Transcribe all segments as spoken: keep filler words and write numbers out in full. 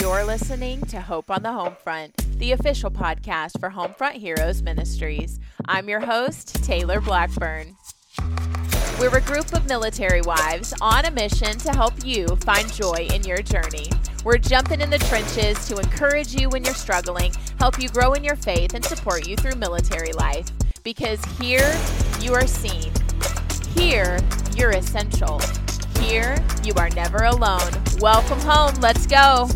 You're listening to Hope on the Homefront, the official podcast for Homefront Heroes Ministries. I'm your host, Taylor Blackburn. We're a group of military wives on a mission to help you find joy in your journey. We're jumping in the trenches to encourage you when you're struggling, help you grow in your faith, and support you through military life. Because here, you are seen. Here, you're essential. Here, you are never alone. Welcome home. Let's go.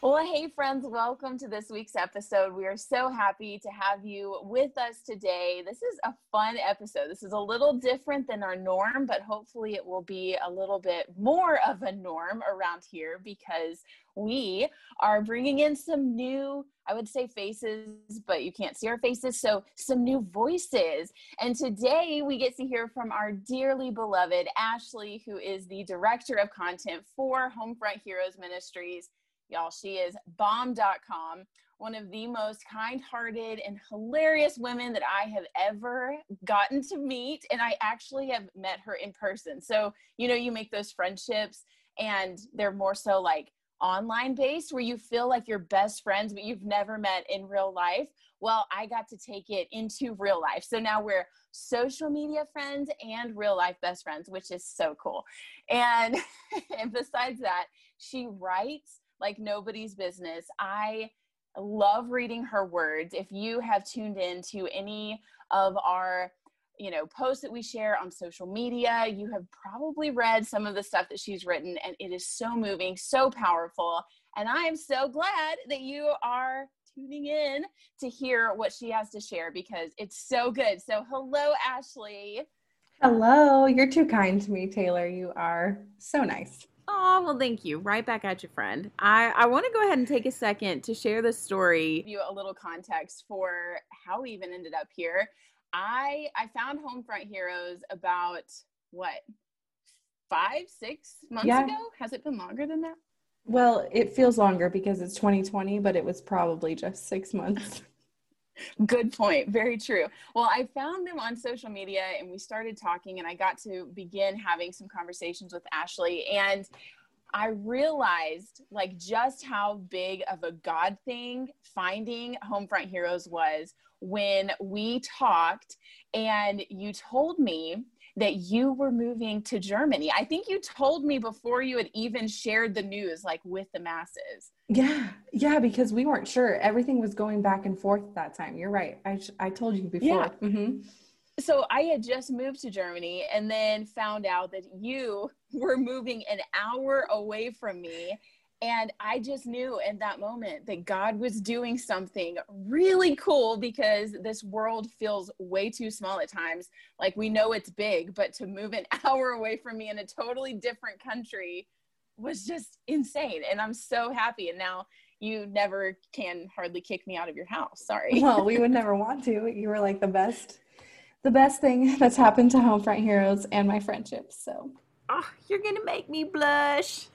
Well, hey, friends, welcome to this week's episode. We are so happy to have you with us today. This is a fun episode. This is a little different than our norm, but hopefully it will be a little bit more of a norm around here because we are bringing in some new, I would say faces, but you can't see our faces, so some new voices. And today we get to hear from our dearly beloved Ashley, who is the Director of Content for Homefront Heroes Ministries. Y'all, she is bomb dot com, one of the most kind-hearted and hilarious women that I have ever gotten to meet, and I actually have met her in person. So, you know, you make those friendships, and they're more so like online-based, where you feel like you're best friends, but you've never met in real life. Well, I got to take it into real life. So now we're social media friends and real life best friends, which is so cool. And, and besides that, she writes like nobody's business. I love reading her words. If you have tuned in to any of our, you know, posts that we share on social media, you have probably read some of the stuff that she's written, and it is so moving, so powerful. And I am so glad that you are tuning in to hear what she has to share because it's so good. So hello, Ashley. Hello. You're too kind to me, Taylor. You are so nice. Oh, well, thank you. Right back at you, friend. I, I want to go ahead and take a second to share this story. Give you a little context for how we even ended up here. I I found Homefront Heroes about, what, five, six months yeah. ago? Has it been longer than that? Well, it feels longer because it's twenty twenty, but it was probably just six months. Good point. Very true. Well, I found them on social media and we started talking and I got to begin having some conversations with Ashley. And I realized like just how big of a God thing finding Homefront Heroes was when we talked and you told me that you were moving to Germany. I think you told me before you had even shared the news, like with the masses. Yeah. Yeah. Because we weren't sure. Everything was going back and forth at that time. You're right. I, sh- I told you before. Yeah. Mm-hmm. So I had just moved to Germany and then found out that you were moving an hour away from me. And I just knew in that moment that God was doing something really cool because this world feels way too small at times. Like we know it's big, but to move an hour away from me in a totally different country was just insane. And I'm so happy. And now you never can hardly kick me out of your house. Sorry. Well, we would never want to. You were like the best, the best thing that's happened to Homefront Heroes and my friendships. So. Oh, you're going to make me blush.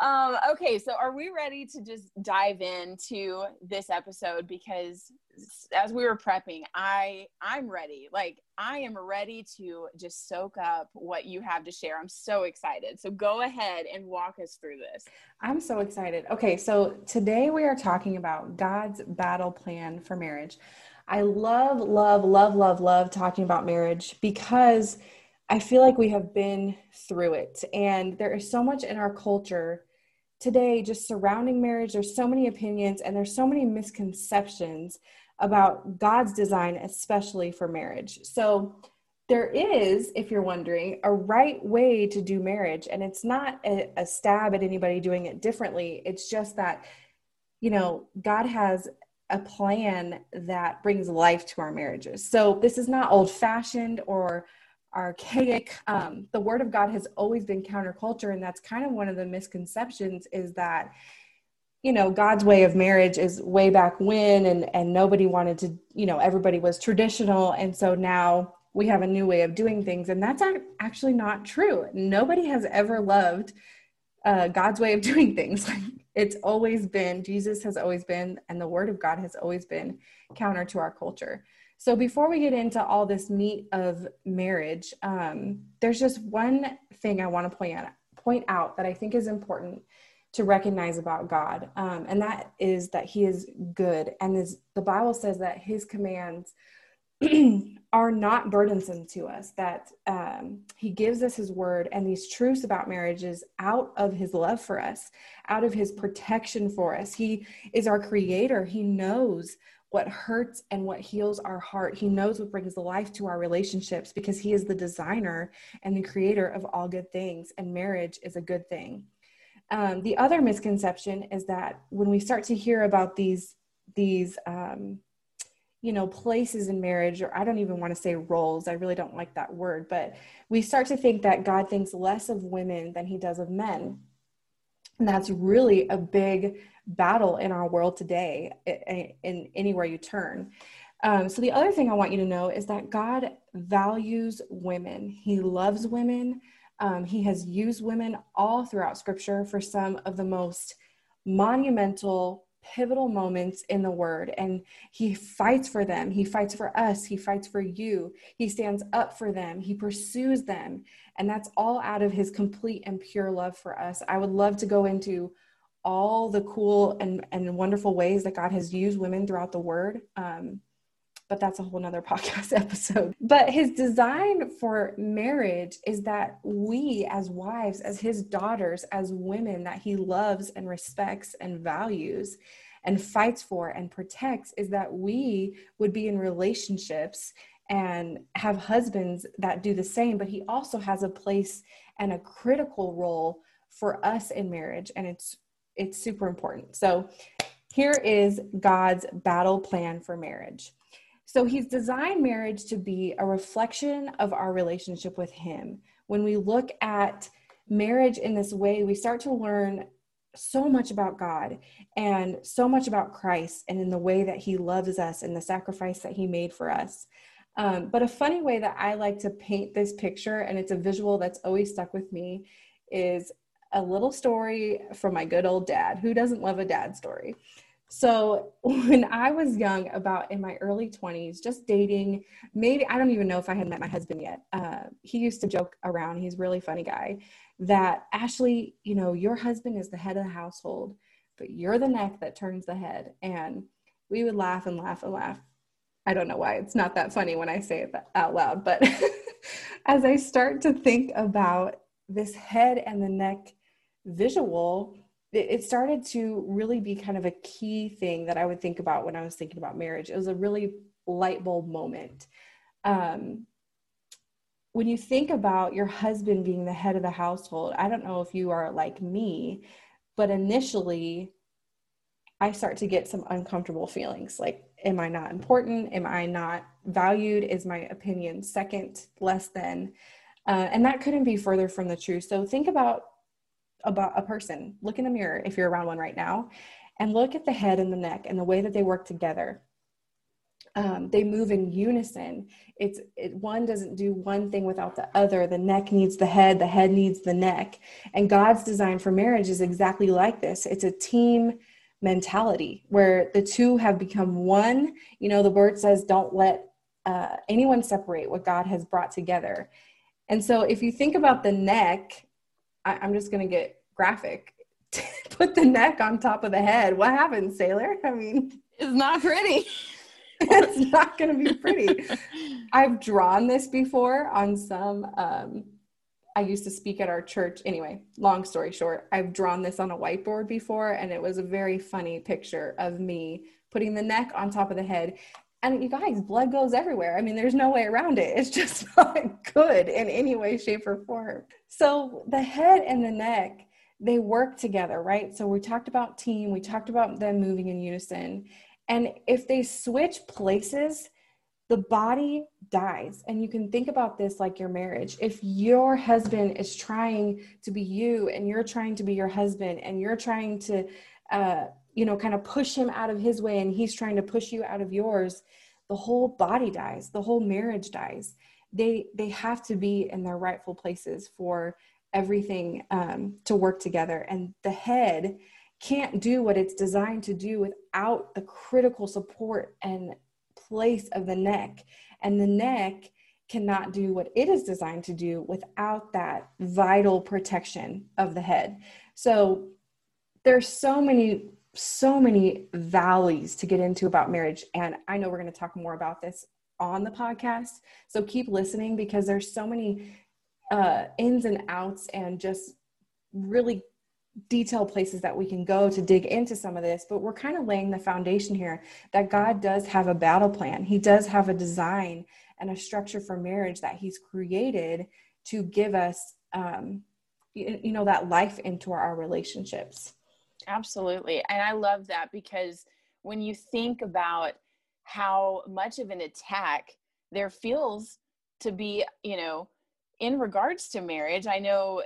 um, okay, so are we ready to just dive into this episode? Because as we were prepping, I, I'm ready. Like, I am ready to just soak up what you have to share. I'm so excited. So go ahead and walk us through this. I'm so excited. Okay, so today we are talking about God's battle plan for marriage. I love, love, love, love, love talking about marriage because I feel like we have been through it, and there is so much in our culture today just surrounding marriage. There's so many opinions and there's so many misconceptions about God's design, especially for marriage. So there is, if you're wondering, a right way to do marriage, and it's not a, a stab at anybody doing it differently. It's just that, you know, God has a plan that brings life to our marriages. So this is not old-fashioned or archaic. Um, the word of God has always been counterculture. And that's kind of one of the misconceptions is that, you know, God's way of marriage is way back when, and, and nobody wanted to, you know, everybody was traditional. And so now we have a new way of doing things. And that's actually not true. Nobody has ever loved uh, God's way of doing things. Like it's always been, Jesus has always been, and the word of God has always been counter to our culture. So before we get into all this meat of marriage, um, there's just one thing I want to point out, point out that I think is important to recognize about God. Um, and that is that he is good. And this, the Bible says that his commands are not burdensome to us, that um, he gives us his word and these truths about marriages out of his love for us, out of his protection for us. He is our creator. He knows what hurts and what heals our heart. He knows what brings life to our relationships because he is the designer and the creator of all good things, and marriage is a good thing. Um, the other misconception is that when we start to hear about these, these, um, you know, places in marriage, or I don't even want to say roles. I really don't like that word, but we start to think that God thinks less of women than he does of men. And that's really a big battle in our world today, in, in anywhere you turn. Um, so the other thing I want you to know is that God values women. He loves women. Um, he has used women all throughout scripture for some of the most monumental, pivotal moments in the word. And he fights for them. He fights for us. He fights for you. He stands up for them. He pursues them. And that's all out of his complete and pure love for us. I would love to go into all the cool and, and wonderful ways that God has used women throughout the word. Um, but that's a whole nother podcast episode. But his design for marriage is that we as wives, as his daughters, as women that he loves and respects and values and fights for and protects, is that we would be in relationships and have husbands that do the same. But he also has a place and a critical role for us in marriage. And it's, it's super important. So here is God's battle plan for marriage. So he's designed marriage to be a reflection of our relationship with him. When we look at marriage in this way, we start to learn so much about God and so much about Christ and in the way that he loves us and the sacrifice that he made for us. Um, but a funny way that I like to paint this picture, and it's a visual that's always stuck with me, is a little story from my good old dad. Who doesn't love a dad story? So when I was young, about in my early twenties, just dating, maybe, I don't even know if I had met my husband yet. Uh, he used to joke around, he's a really funny guy, that Ashley, you know, your husband is the head of the household, but you're the neck that turns the head. And we would laugh and laugh and laugh. I don't know why it's not that funny when I say it out loud, but as I start to think about this head and the neck visual, it started to really be kind of a key thing that I would think about when I was thinking about marriage. It was a really light bulb moment. Um, when you think about your husband being the head of the household, I don't know if you are like me, but initially I start to get some uncomfortable feelings. Like, am I not important? Am I not valued? Is my opinion second, less than? Uh, and that couldn't be further from the truth. So think about about a person. Look in the mirror if you're around one right now and look at the head and the neck and the way that they work together. Um, they move in unison. It's it, one doesn't do one thing without the other. The neck needs the head, the head needs the neck. And God's design for marriage is exactly like this. It's a team mentality where the two have become one. You know, the word says, don't let uh, anyone separate what God has brought together. And so if you think about the neck, I'm just going to get graphic. Put the neck on top of the head. What happens, Taylor? I mean, it's not pretty. It's not going to be pretty. I've drawn this before on some, um, I used to speak at our church. Anyway, long story short, I've drawn this on a whiteboard before, and it was a very funny picture of me putting the neck on top of the head. And you guys, blood goes everywhere. I mean, there's no way around it. It's just not good in any way, shape, or form. So the head and the neck, they work together, right? So we talked about team. We talked about them moving in unison. And if they switch places, the body dies. And you can think about this like your marriage. If your husband is trying to be you and you're trying to be your husband and you're trying to, uh, you know, kind of push him out of his way and he's trying to push you out of yours, the whole body dies, the whole marriage dies. They they have to be in their rightful places for everything um, to work together. And the head can't do what it's designed to do without the critical support and place of the neck. And the neck cannot do what it is designed to do without that vital protection of the head. So there's so many, so many valleys to get into about marriage. And I know we're going to talk more about this on the podcast. So keep listening, because there's so many uh, ins and outs and just really detailed places that we can go to dig into some of this, but we're kind of laying the foundation here that God does have a battle plan. He does have a design and a structure for marriage that he's created to give us, um, you, you know, that life into our, our relationships. Absolutely. And I love that, because when you think about how much of an attack there feels to be, you know, in regards to marriage, I know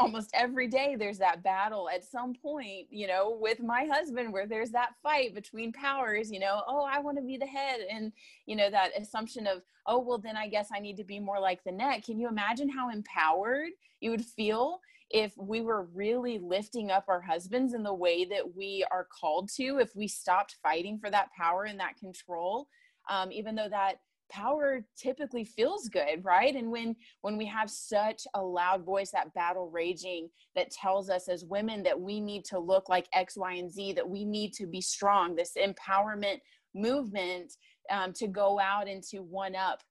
almost every day there's that battle at some point, you know, with my husband, where there's that fight between powers, you know, oh, I want to be the head. And, you know, that assumption of, oh, well, then I guess I need to be more like the neck. Can you imagine how empowered you would feel if we were really lifting up our husbands in the way that we are called to, if we stopped fighting for that power and that control, um, even though that power typically feels good, right? And when, when we have such a loud voice, that battle raging, that tells us as women that we need to look like X, Y, and Z, that we need to be strong, this empowerment movement um, to go out and to one up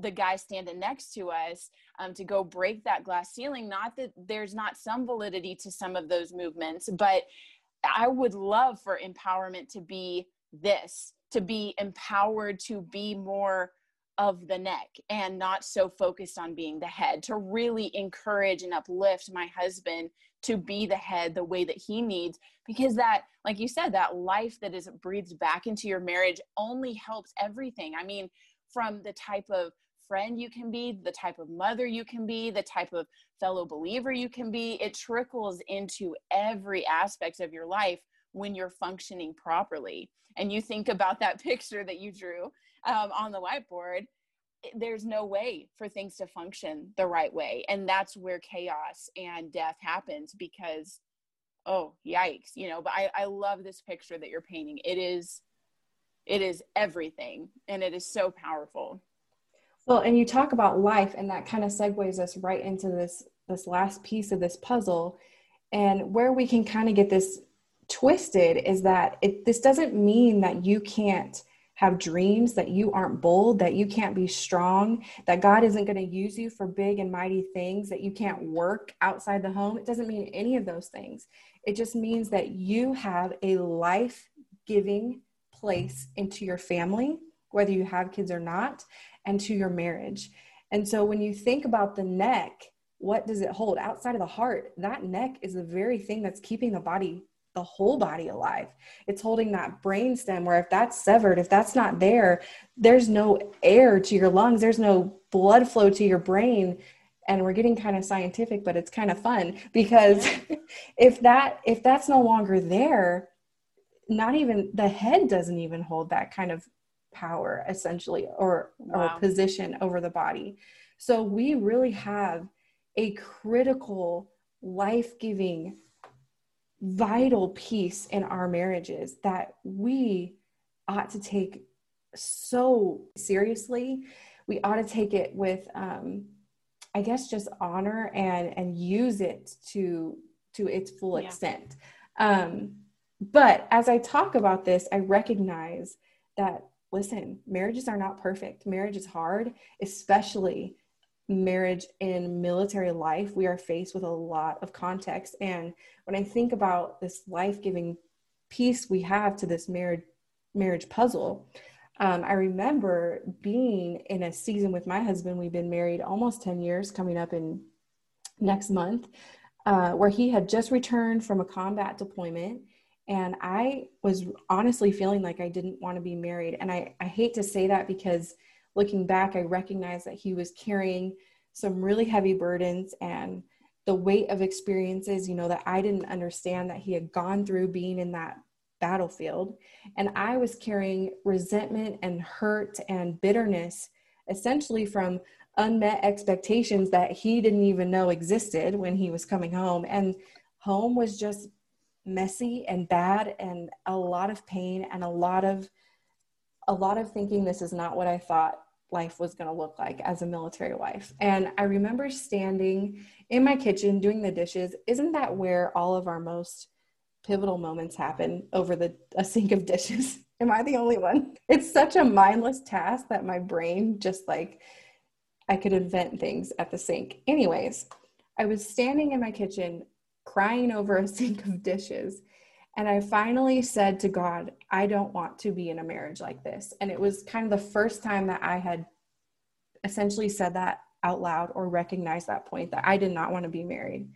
the guy standing next to us, um, to go break that glass ceiling. Not that there's not some validity to some of those movements, but I would love for empowerment to be this, to be empowered to be more of the neck and not so focused on being the head, to really encourage and uplift my husband to be the head the way that he needs, because that, like you said, that life that is breathed back into your marriage only helps everything. I mean, from the type of friend you can be, the type of mother you can be, the type of fellow believer you can be, it trickles into every aspect of your life when you're functioning properly. And you think about that picture that you drew um, on the whiteboard, there's no way for things to function the right way. And that's where chaos and death happens, because, oh, yikes, you know, but I, I love this picture that you're painting. It is, it is everything. And it is so powerful. Well, and you talk about life, and that kind of segues us right into this, this last piece of this puzzle, and where we can kind of get this twisted is that it, this doesn't mean that you can't have dreams, that you aren't bold, that you can't be strong, that God isn't going to use you for big and mighty things, that you can't work outside the home. It doesn't mean any of those things. It just means that you have a life-giving place into your family, whether you have kids or not, and to your marriage. And so when you think about the neck, what does it hold outside of the heart? That neck is the very thing that's keeping the body, the whole body alive. It's holding that brainstem, where if that's severed, if that's not there, there's no air to your lungs. There's no blood flow to your brain. And we're getting kind of scientific, but it's kind of fun, because if that, if that's no longer there, not even the head doesn't even hold that kind of power, essentially, or, wow. or position over the body. So we really have a critical, life-giving, vital piece in our marriages that we ought to take so seriously. We ought to take it with, um, I guess, just honor and, and use it to, to its full yeah. extent. Um, But as I talk about this, I recognize that, listen, marriages are not perfect. Marriage is hard, especially marriage in military life. We are faced with a lot of context. And when I think about this life-giving piece we have to this marriage marriage puzzle, um, I remember being in a season with my husband. We've been married almost ten years, coming up in next month, uh, where he had just returned from a combat deployment. And I was honestly feeling like I didn't want to be married. And I, I hate to say that, because looking back, I recognize that he was carrying some really heavy burdens and the weight of experiences, you know, that I didn't understand that he had gone through being in that battlefield. And I was carrying resentment and hurt and bitterness, essentially from unmet expectations that he didn't even know existed when he was coming home. And home was just messy and bad, and a lot of pain, and a lot of, a lot of thinking, this is not what I thought life was going to look like as a military wife. And I remember standing in my kitchen doing the dishes. Isn't that where all of our most pivotal moments happen, over the a sink of dishes? Am I the only one? It's such a mindless task that my brain just like, I could invent things at the sink. Anyways, I was standing in my kitchen crying over a sink of dishes. And I finally said to God, I don't want to be in a marriage like this. And it was kind of the first time that I had essentially said that out loud or recognized that point, that I did not want to be married.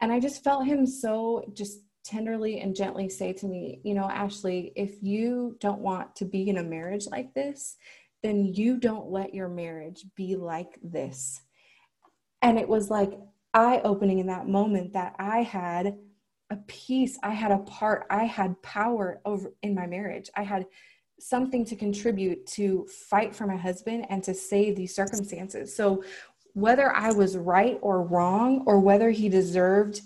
And I just felt him so just tenderly and gently say to me, you know, Ashley, if you don't want to be in a marriage like this, then you don't let your marriage be like this. And it was like eye-opening in that moment that I had a piece, I had a part, I had power over in my marriage. I had something to contribute, to fight for my husband and to save these circumstances. So whether I was right or wrong, or whether he deserved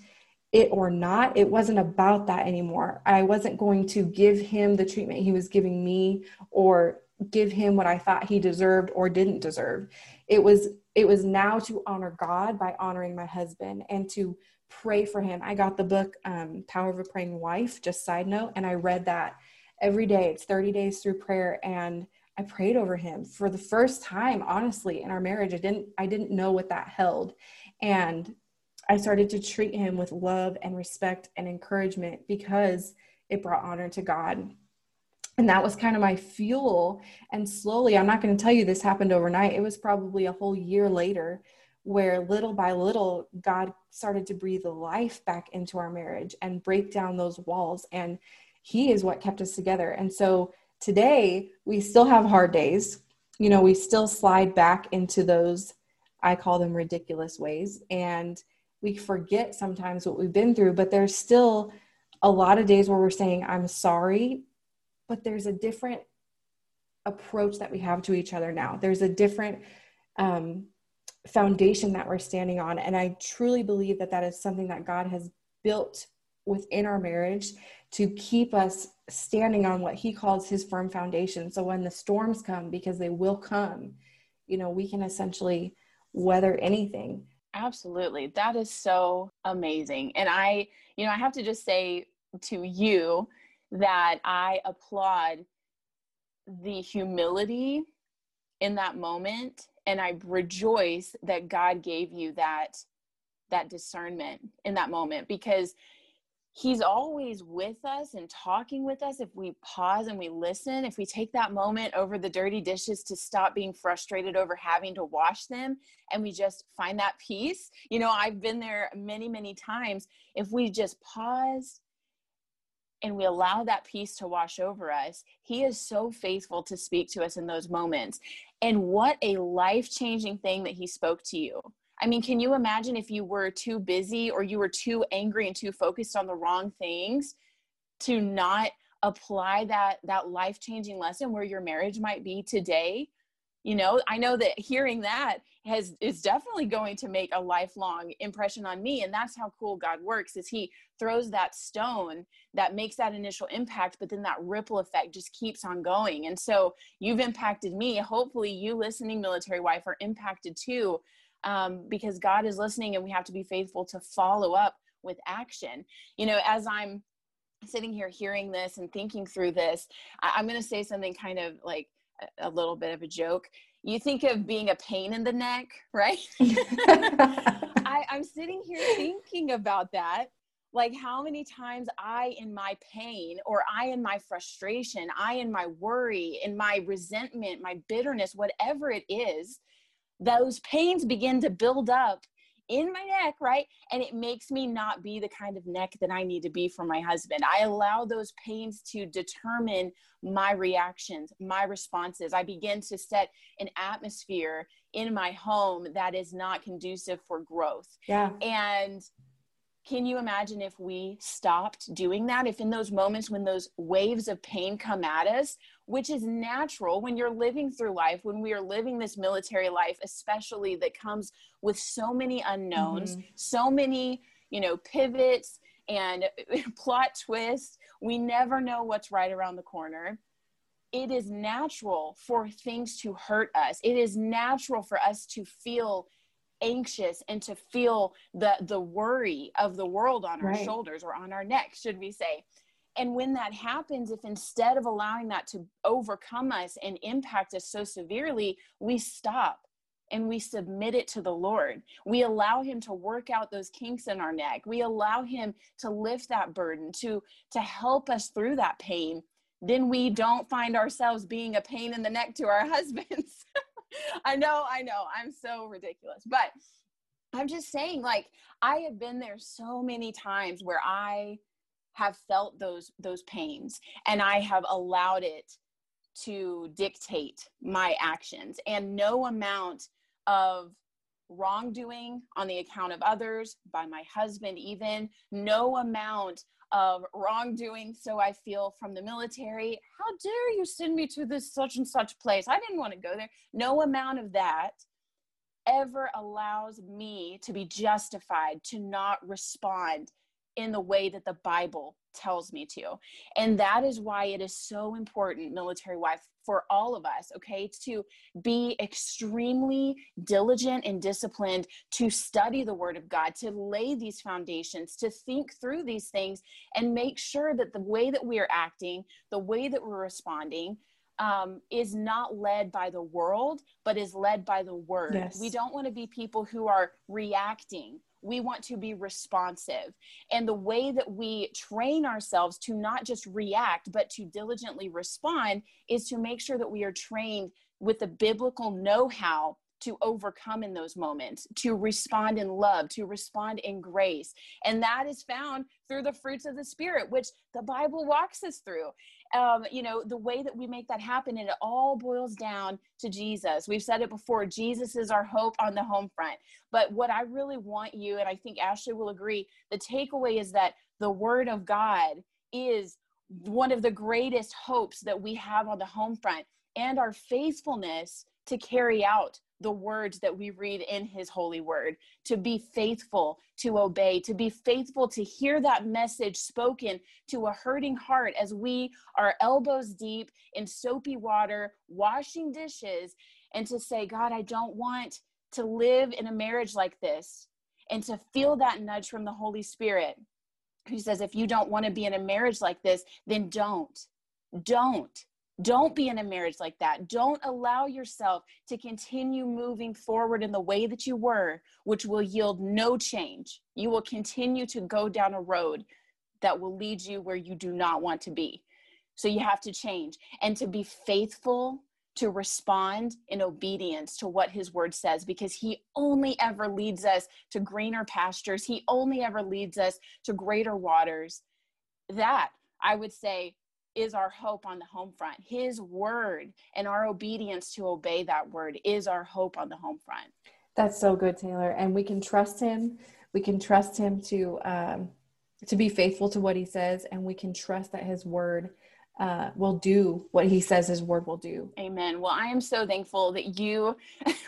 it or not, it wasn't about that anymore. I wasn't going to give him the treatment he was giving me, or give him what I thought he deserved or didn't deserve. It was, it was now to honor God by honoring my husband and to pray for him. I got the book, um, Power of a Praying Wife, just side note. And I read that every day. It's thirty days through prayer. And I prayed over him for the first time, honestly, in our marriage. I didn't, I didn't know what that held. And I started to treat him with love and respect and encouragement because it brought honor to God. And that was kind of my fuel. And slowly, I'm not going to tell you this happened overnight. It was probably a whole year later, where little by little, God started to breathe life back into our marriage and break down those walls. And he is what kept us together. And so today we still have hard days. You know, we still slide back into those, I call them ridiculous ways. And we forget sometimes what we've been through, but there's still a lot of days where we're saying, I'm sorry, but there's a different approach that we have to each other now. There's a different, um, foundation that we're standing on. And I truly believe that that is something that God has built within our marriage to keep us standing on what he calls his firm foundation. So when the storms come, because they will come, you know, we can essentially weather anything. Absolutely. That is so amazing. And I, you know, I have to just say to you that I applaud the humility in that moment. And I rejoice that God gave you that, that discernment in that moment, because he's always with us and talking with us. If we pause and we listen, if we take that moment over the dirty dishes to stop being frustrated over having to wash them, and we just find that peace, you know, I've been there many, many times. If we just pause and we allow that peace to wash over us, he is so faithful to speak to us in those moments. And what a life-changing thing that he spoke to you. I mean, can you imagine if you were too busy, or you were too angry and too focused on the wrong things to not apply that, that life-changing lesson where your marriage might be today? You know, I know that hearing that has, is definitely going to make a lifelong impression on me. And that's how cool God works, is he throws that stone that makes that initial impact, but then that ripple effect just keeps on going. And so you've impacted me. Hopefully you listening, military wife, are impacted too, um, because God is listening, and we have to be faithful to follow up with action. You know, as I'm sitting here hearing this and thinking through this, I- I'm going to say something kind of like a little bit of a joke. You think of being a pain in the neck, right? I, I'm sitting here thinking about that. Like, how many times I, in my pain, or I, in my frustration, I, in my worry, in my resentment, my bitterness, whatever it is, those pains begin to build up in my neck, right? And it makes me not be the kind of neck that I need to be for my husband. I allow those pains to determine my reactions, my responses. I begin to set an atmosphere in my home that is not conducive for growth. Yeah. And can you imagine if we stopped doing that? If in those moments when those waves of pain come at us, which is natural when you're living through life, when we are living this military life, especially that comes with so many unknowns, mm-hmm. so many, you know, pivots and plot twists. We never know what's right around the corner. it is natural for things to hurt us. It is natural for us to feel anxious and to feel the, the worry of the world on right. our shoulders or on our neck, should we say. And when that happens, if instead of allowing that to overcome us and impact us so severely, we stop and we submit it to the Lord. We allow him to work out those kinks in our neck. We allow him to lift that burden, to, to help us through that pain. Then we don't find ourselves being a pain in the neck to our husbands. I know, I know, I'm so ridiculous, but I'm just saying, like, I have been there so many times where I have felt those, those pains, and I have allowed it to dictate my actions, and no amount of wrongdoing on the account of others, by my husband even, no amount of wrongdoing, so I feel, from the military. How dare you send me to this such and such place? I didn't want to go there. No amount of that ever allows me to be justified to not respond in the way that the Bible tells me to. And that is why it is so important, military wife, for all of us, okay, to be extremely diligent and disciplined, to study the Word of God, to lay these foundations, to think through these things and make sure that the way that we are acting, the way that we're responding, um, is not led by the world, but is led by the Word. Yes. We don't want to be people who are reacting. We want to be responsive. And the way that we train ourselves to not just react, but to diligently respond is to make sure that we are trained with the biblical know-how to overcome in those moments, to respond in love, to respond in grace. And that is found through the fruits of the Spirit, which the Bible walks us through. Um, you know, the way that we make that happen, and it all boils down to Jesus. We've said it before, Jesus is our hope on the home front. But what I really want you, and I think Ashley will agree, the takeaway is that the Word of God is one of the greatest hopes that we have on the home front, and our faithfulness to carry out the words that we read in his holy word, to be faithful to obey, to be faithful to hear that message spoken to a hurting heart as we are elbows deep in soapy water, washing dishes, and to say, God, I don't want to live in a marriage like this, and to feel that nudge from the Holy Spirit who says, if you don't want to be in a marriage like this, then don't, don't. Don't be in a marriage like that. Don't allow yourself to continue moving forward in the way that you were, which will yield no change. You will continue to go down a road that will lead you where you do not want to be. So you have to change and to be faithful, to respond in obedience to what his word says, because he only ever leads us to greener pastures. He only ever leads us to greater waters. That, I would say, is our hope on the home front. His word and our obedience to obey that word is our hope on the home front. That's so good, Taylor. And we can trust him. We can trust him to, um, to be faithful to what he says. And we can trust that his word uh, will do what he says his word will do. Amen. Well, I am so thankful that you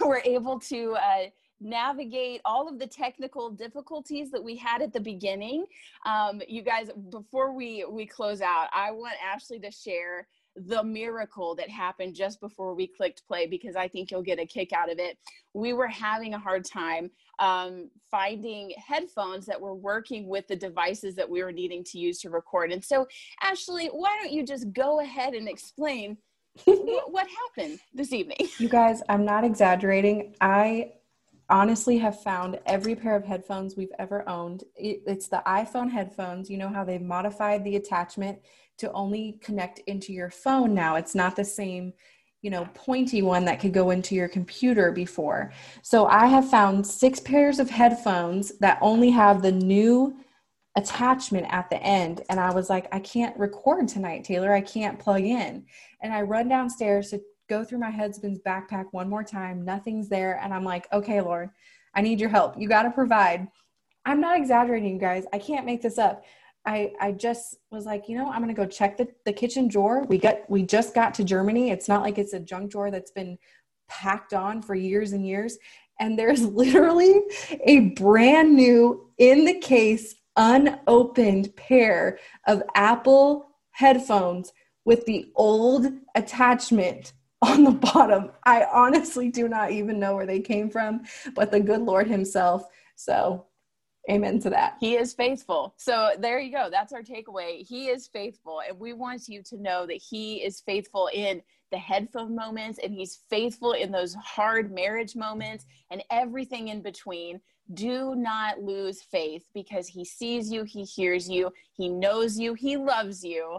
were able to, uh, navigate all of the technical difficulties that we had at the beginning. Um, you guys, before we, we close out, I want Ashley to share the miracle that happened just before we clicked play, because I think you'll get a kick out of it. We were having a hard time um, finding headphones that were working with the devices that we were needing to use to record. And so, Ashley, why don't you just go ahead and explain what happened this evening? You guys, I'm not exaggerating. I honestly have found every pair of headphones we've ever owned. It's the iPhone headphones. You know how they've modified the attachment to only connect into your phone now. It's not the same, you know, pointy one that could go into your computer before. So I have found six pairs of headphones that only have the new attachment at the end. And I was like, I can't record tonight, Taylor. I can't plug in. And I run downstairs to go through my husband's backpack one more time. Nothing's there. And I'm like, okay, Lord, I need your help. You got to provide. I'm not exaggerating, you guys. I can't make this up. I, I just was like, you know, I'm going to go check the, the kitchen drawer. We got, we just got to Germany. It's not like it's a junk drawer that's been packed on for years and years. And there's literally a brand new, in the case, unopened pair of Apple headphones with the old attachment on the bottom. I honestly do not even know where they came from, but the good Lord himself. So amen to that. He is faithful. So there you go. That's our takeaway. He is faithful. And we want you to know that he is faithful in the headphone moments, and he's faithful in those hard marriage moments and everything in between. Do not lose faith, because he sees you, he hears you, he knows you, he loves you.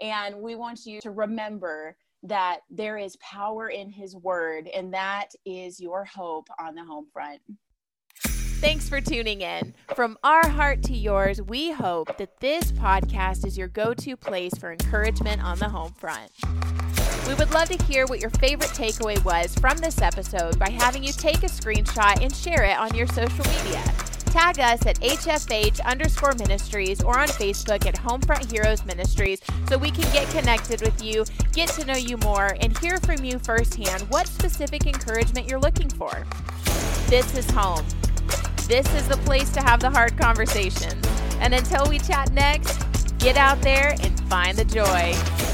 And we want you to remember that there is power in his word, and that is your hope on the home front. Thanks for tuning in. From our heart to yours, we hope that this podcast is your go-to place for encouragement on the home front. We would love to hear what your favorite takeaway was from this episode by having you take a screenshot and share it on your social media. Tag us at H F H underscore ministries or on Facebook at Homefront Heroes Ministries so we can get connected with you, get to know you more, and hear from you firsthand what specific encouragement you're looking for. This is home. This is the place to have the hard conversations. And until we chat next, get out there and find the joy.